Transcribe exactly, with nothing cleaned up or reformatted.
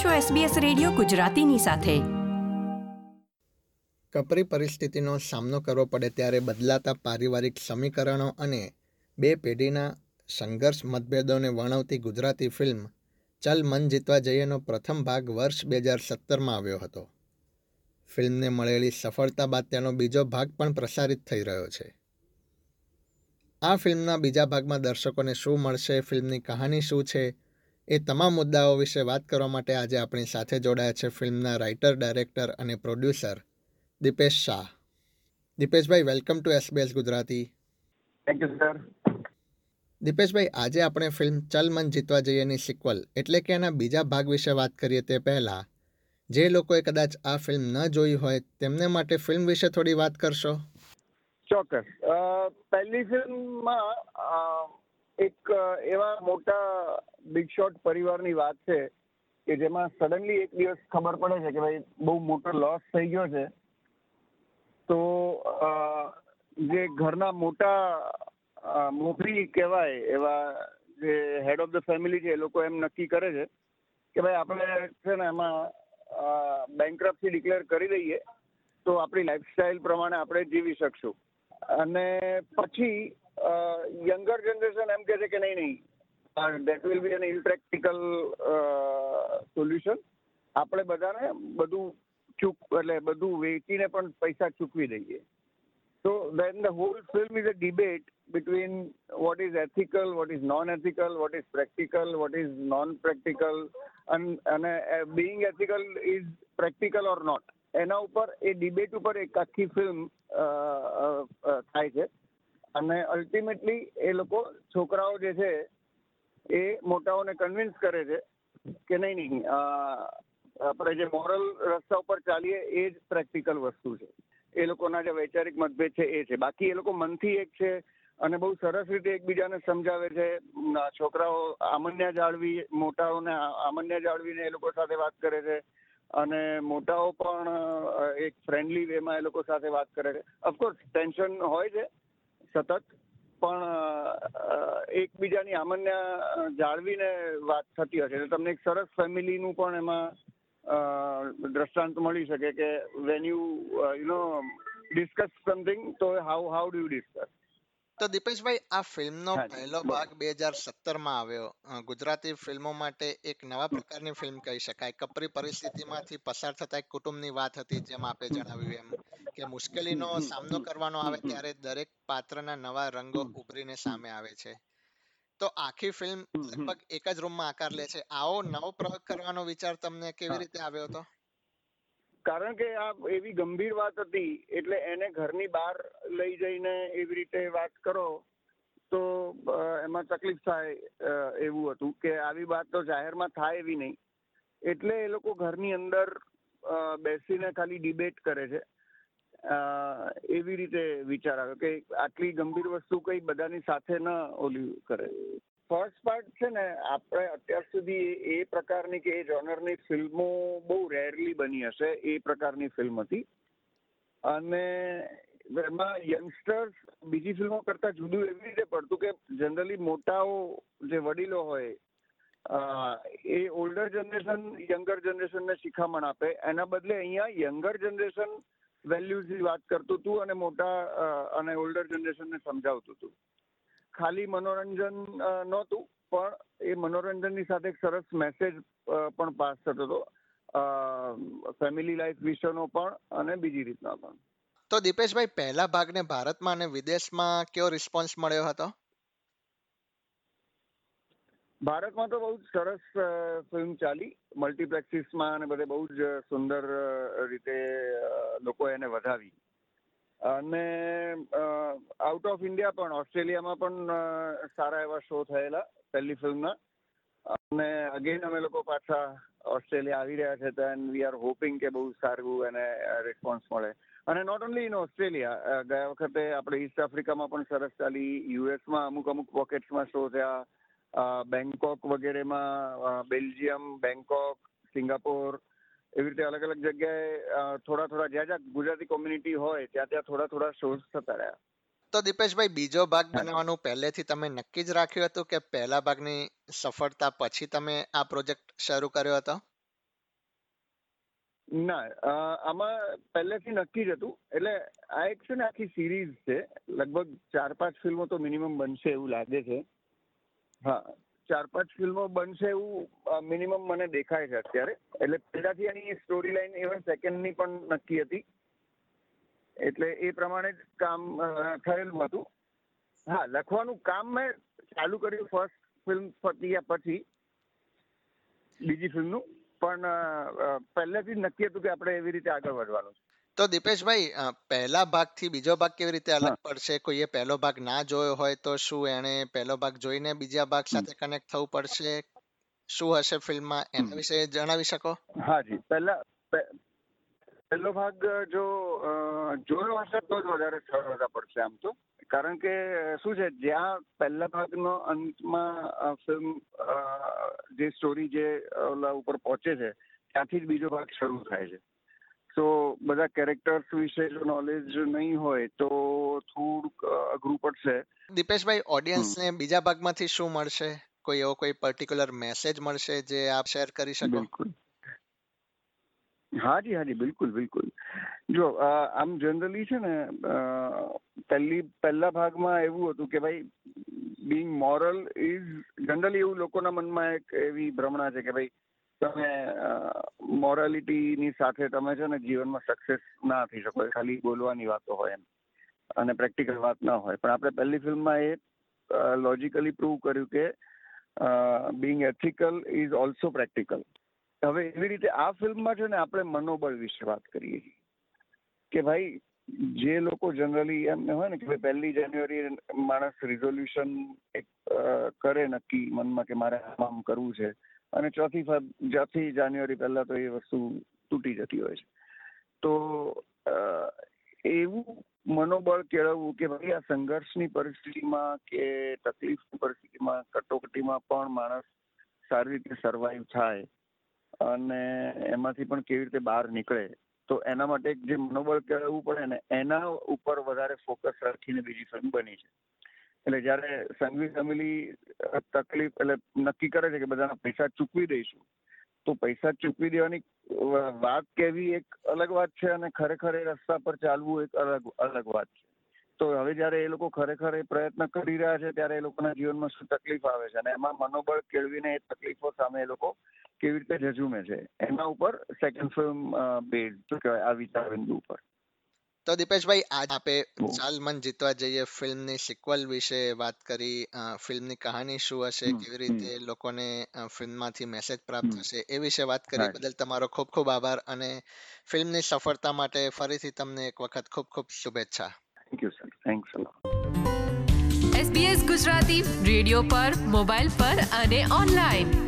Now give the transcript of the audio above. છો S B S radio ગુજરાતીની સાથે. કપરી પરિસ્થિતિનો સામનો કરવો પડે ત્યારે બદલાતા પારિવારિક સમીકરણો અને બે પેઢીના સંઘર્ષ મતભેદોને વર્ણવતી ગુજરાતી ફિલ્મ ચલ મન જીતવા જઈએનો પ્રથમ ભાગ વર્ષ બે હજાર સત્તરમાં આવ્યો હતો. ફિલ્મને મળેલી સફળતા બાદ તેનો બીજો ભાગ પણ પ્રસારિત થઈ રહ્યો છે. આ ફિલ્મના બીજા ભાગમાં દર્શકોને શું મળશે, ફિલ્મની કહાની શું છે, એ તમામ મુદ્દાઓ વિશે વાત કરવા માટે આજે આપણી સાથે જોડાયા છે ફિલ્મના રાઇટર, ડાયરેક્ટર અને પ્રોડ્યુસર દીપેશ શાહ. દીપેશભાઈ, welcome to S B S Gujarati. Thank you sir. દીપેશભાઈ, આજે આપણે ફિલ્મ ચલ મન જીતવા જઈએની સિક્વલ એટલે કે એના બીજા ભાગ વિશે વાત કરીએ તે પહેલાં જે લોકોએ કદાચ આ ફિલ્મ ન જોઈ હોય તેમને માટે ફિલ્મ વિશે થોડી વાત કરશો? ચોક્કસ. પહેલી ફિલ્મમાં એક એવા મોટા બિગ શોટ પરિવારની વાત છે કે જેમાં સડનલી એક દિવસ ખબર પડે છે કે ભાઈ બહુ મોટો લોસ થઈ ગયો છે, તો જે ઘરના મોટા મોભી કહેવાય એવા જે હેડ ઓફ ધ ફેમિલી છે એ લોકો એમ નક્કી કરે છે કે ભાઈ આપણે છે ને એમાં બેન્કરપ્સી ડિક્લેર કરી દઈએ તો આપણી લાઈફસ્ટાઈલ પ્રમાણે આપણે જીવી શકશું. અને પછી યંગર જનરેશન એમ કહે છે કે નહીં નહીં, that will be an impractical solution, આપણે બધાને બધું ચૂક એટલે બધું વેચીને પણ પૈસા ચૂકવી દઈએ. તો then the whole film is a debate between what is ethical, what is non ethical, what is practical, what is non practical, અને being ethical is practical or not. એના ઉપર, એ ડિબેટ ઉપર એક આખી ફિલ્મ થાય છે. અને અલ્ટિમેટલી એ લોકો છોકરાઓ જે છે એ મોટાઓને કન્વિન્સ કરે છે કે નહીં નહીં, આપણે જે મોરલ રસ્તા ઉપર ચાલીએ એ જ પ્રેક્ટિકલ વસ્તુ છે. એ લોકોના જે વૈચારિક મતભેદ છે એ છે, બાકી એ લોકો મનથી એક છે અને બહુ સરસ રીતે એકબીજાને સમજાવે છે. છોકરાઓ આમન્યા જાળવી, મોટાઓને આમન્યા જાળવીને એ લોકો સાથે વાત કરે છે અને મોટાઓ પણ એક ફ્રેન્ડલી વેમાં એ લોકો સાથે વાત કરે છે. ઓફકોર્સ ટેન્શન હોય છે સતત, પણ એકબીજાની આમન્ય જાળવીને વાત થતી હશે. એટલે તમને એક સરસ ફેમિલીનું પણ એમાં દ્રષ્ટાંત મળી શકે કે when you you know discuss something, તો how how do you discuss. તો દીપેશભાઈ, આ ફિલ્મનો પહેલો ભાગ બે હજાર સત્તરમાં આવ્યો. ગુજરાતી ફિલ્મો માટે એક નવા પ્રકારની ફિલ્મ કહી શકાય. કપરી પરિસ્થિતિમાંથી પસાર થતા એક કુટુંબની વાત હતી, જેમ આપે જણાવ્યું એમ કે મુશ્કેલીનો સામનો કરવાનો આવે ત્યારે દરેક પાત્રના નવા રંગો ઉભરીને સામે આવે છે. તો આખી ફિલ્મ લગભગ એક જ રૂમમાં આકાર લે છે. આવો નવો પ્રયોગ કરવાનો વિચાર તમને કેવી રીતે આવ્યો હતો? કારણ કે આ એવી ગંભીર વાત હતી એટલે એને ઘરની બહાર લઈ જઈને એવી રીતે વાત કરો તો એમાં તકલીફ થાય એવું હતું કે આવી વાત તો જાહેરમાં થાય એવી નહીં, એટલે એ લોકો ઘરની અંદર બેસીને ખાલી ડિબેટ કરે છે. એવી રીતે વિચાર આવ્યો કે આટલી ગંભીર વસ્તુ કંઈ બધાની સાથે ન ઓલી કરે. ફર્સ્ટ પાર્ટ છે ને, આપણે અત્યાર સુધી એ પ્રકારની કે એ જોનરની ફિલ્મો બહુ રેરલી બની હશે, એ પ્રકારની ફિલ્મ હતી. અને એમાં યંગસ્ટર્સ બીજી ફિલ્મો કરતાં જુદું એવી રીતે પડતું કે જનરલી મોટાઓ જે વડીલો હોય એ ઓલ્ડર જનરેશન યંગર જનરેશનને શિખામણ આપે, એના બદલે અહીંયા યંગર જનરેશન વેલ્યુઝની વાત કરતું હતું અને મોટા અને ઓલ્ડર જનરેશનને સમજાવતું હતું. ખાલી મનોરંજન નહોતું, પણ એ મનોરંજનની સાથે એક સરસ મેસેજ પણ પાસ થતો હતો, ફેમિલી લાઈફ વિશેનો પણ અને બીજી રીતના પણ. તો દીપેશભાઈ, પહેલા ભાગને ભારતમાં અને વિદેશમાં કેવો રિસ્પોન્સ મળ્યો હતો? ભારતમાં તો બહુ જ સરસ ફિલ્મ ચાલી, મલ્ટીપ્લેક્સિસમાં અને બધે બહુ જ સુંદર રીતે લોકો એને વધાવી. અને આઉટ ઓફ ઇન્ડિયા પણ, ઓસ્ટ્રેલિયામાં પણ સારા એવા શો થયેલા પહેલી ફિલ્મના. અને અગેન અમે લોકો પાછા ઓસ્ટ્રેલિયા આવી રહ્યા છે, ધેન વી આર હોપિંગ કે બહુ સારું એને રિસ્પોન્સ મળે. અને નોટ ઓન્લી ઇન ઓસ્ટ્રેલિયા, ગયા વખતે આપણે ઈસ્ટ આફ્રિકામાં પણ સરસ ચાલી, યુએસમાં અમુક અમુક પોકેટ્સમાં શો થયા, બેંગકોક વગેરેમાં, બેલ્જિયમ, બેંગકોક, સિંગાપોર, એવી રીતે અલગ અલગ જગ્યાએ થોડા થોડા જ્યાં જ્યાં ગુજરાતી કોમ્યુનિટી હોય ત્યાં ત્યાં થોડા થોડા શોઝ થતા રહ્યા. તો દીપેશભાઈ, બીજો ભાગ બનાવવાનું પહેલેથી તમે નક્કી જ રાખ્યું હતું કે પહેલા ભાગની સફળતા પછી તમે આ પ્રોજેક્ટ શરૂ કર્યો હતો? ના, આમાં પહેલેથી નક્કી જ હતું, એટલે આ એક છે ને આખી સિરીઝ છે, લગભગ ચાર પાંચ ફિલ્મો તો મિનિમમ બનશે એવું લાગે છે. હા, ચાર પાંચ ફિલ્મો બનશે એવું મિનિમમ મને દેખાય છે અત્યારે. એટલે પહેલાથી આની સ્ટોરી લાઈન ઇવન સેકન્ડની પણ નક્કી હતી, એટલે એ પ્રમાણે જ કામ થયેલું હતું. હા, લખવાનું કામ મેં ચાલુ કર્યું ફર્સ્ટ ફિલ્મ પતી પછી બીજી ફિલ્મનું, પણ પહેલેથી નક્કી હતું કે આપણે એવી રીતે આગળ વધવાનું છે. તો દીપેશભાઈ, પહેલા ભાગથી બીજો ભાગ કેવી રીતે અલગ પડશે? કોઈએ પહેલો ભાગ ના જોયો હોય તો શું એને પહેલો ભાગ જોઈને બીજા ભાગ સાથે કનેક્ટ થવું પડશે? શું હશે ફિલ્મમાં, એના વિશે જણાવી શકો? હા જી, પહેલા પહેલો ભાગ જો જોયો હશે તો જ વધારે સરળતા પડશે આમ તો, કારણ કે શું છે, જ્યાં પહેલા ભાગનો અંતમાં ફિલ્મ જે સ્ટોરી જે ઓલા ઉપર પહોંચે છે ત્યાંથી જ બીજો ભાગ શરૂ થાય છે. તો બધા કેરેક્ટર્સ વિશે જો નોલેજ નહીં હોય તો થોડુંક અઘરું પડશે. દીપેશભાઈ, ઓડિયન્સને બીજા ભાગમાંથી શું મળશે? કોઈ એવો કોઈ પર્ટિક્યુલર મેસેજ મળશે જે આપ શેર કરી શકો? બિલકુલ, હા જી, હા જી, બિલકુલ બિલકુલ. જો આમ જનરલી છે ને, પહેલી પહેલા ભાગમાં એવું હતું કે ભાઈ બિંગ મોરલ ઇઝ જનરલી એવું લોકોના મનમાં એક એવી ભ્રમણા છે કે ભાઈ તમે મોરાલિટીની સાથે તમે છે ને જીવનમાં સક્સેસ ના થઈ શકો, ખાલી બોલવાની વાતો હોય એમ અને પ્રેક્ટિકલ વાત ના હોય. પણ આપણે પહેલી ફિલ્મમાં એ લોજિકલી પ્રૂવ કર્યું કે being ethical is also practical. હવે એવી રીતે આ ફિલ્મમાં છે ને આપણે મનોબળ વિશે વાત કરીએ કે ભાઈ જે લોકો જનરલી એમને હોય ને કે ભાઈ પહેલી જાન્યુઆરી માણસ રિઝોલ્યુશન એક કરે નક્કી મનમાં કે મારે આમ કરવું છે, અને ચોથી ચોથી જાન્યુઆરી પહેલા તો એ વસ્તુ તૂટી જતી હોય છે. તો એવું મનોબળ કેળવવું કે ભાઈ આ સંઘર્ષની પરિસ્થિતિમાં કે તકલીફની પરિસ્થિતિમાં કટોકટીમાં પણ માણસ સારી રીતે સર્વાઈવ થાય અને એમાંથી પણ કેવી રીતે બહાર નીકળે, તો એના માટે જે મનોબળ કેળવવું પડે ને એના ઉપર વધારે ફોકસ રાખીને બીજી ફિલ્મ બની છે. એટલે જ્યારે સંઘવી ફેમિલી તકલીફ એટલે નક્કી કરે છે કે બધાના પૈસા ચૂકવી દઈશું, તો પૈસા ચૂકવી દેવાની વાત કહેવી એક અલગ વાત છે અને ખરેખર એ રસ્તા પર ચાલવું એક અલગ અલગ વાત છે. તો હવે જ્યારે એ લોકો ખરેખર એ પ્રયત્ન કરી રહ્યા છે ત્યારે એ લોકોના જીવનમાં શું તકલીફ આવે છે અને એમાં મનોબળ કેળવીને એ તકલીફો સામે એ લોકો કેવી રીતે જજુમે છે, એના ઉપર સેકન્ડ ફિલ્મ બેઝ કહેવાય આ વિચાર બિંદુ ઉપર. તો દીપેશભાઈ, આજ આપે ચાલ મન જીતવા જઈએ ફિલ્મની સિક્વલ વિશે વાત કરી. ફિલ્મની કહાની શું હશે, કેવી રીતે લોકોને ફિલ્મમાંથી મેસેજ પ્રાપ્ત થશે એ વિશે વાત કરી બદલ તમારો ખૂબ ખૂબ આભાર, અને ફિલ્મની સફળતા માટે ફરીથી તમને એક વખત ખૂબ ખૂબ શુભેચ્છા. Thank you sir, thanks a lot. S B S Gujarati radio પર, મોબાઈલ પર અને ઓનલાઈન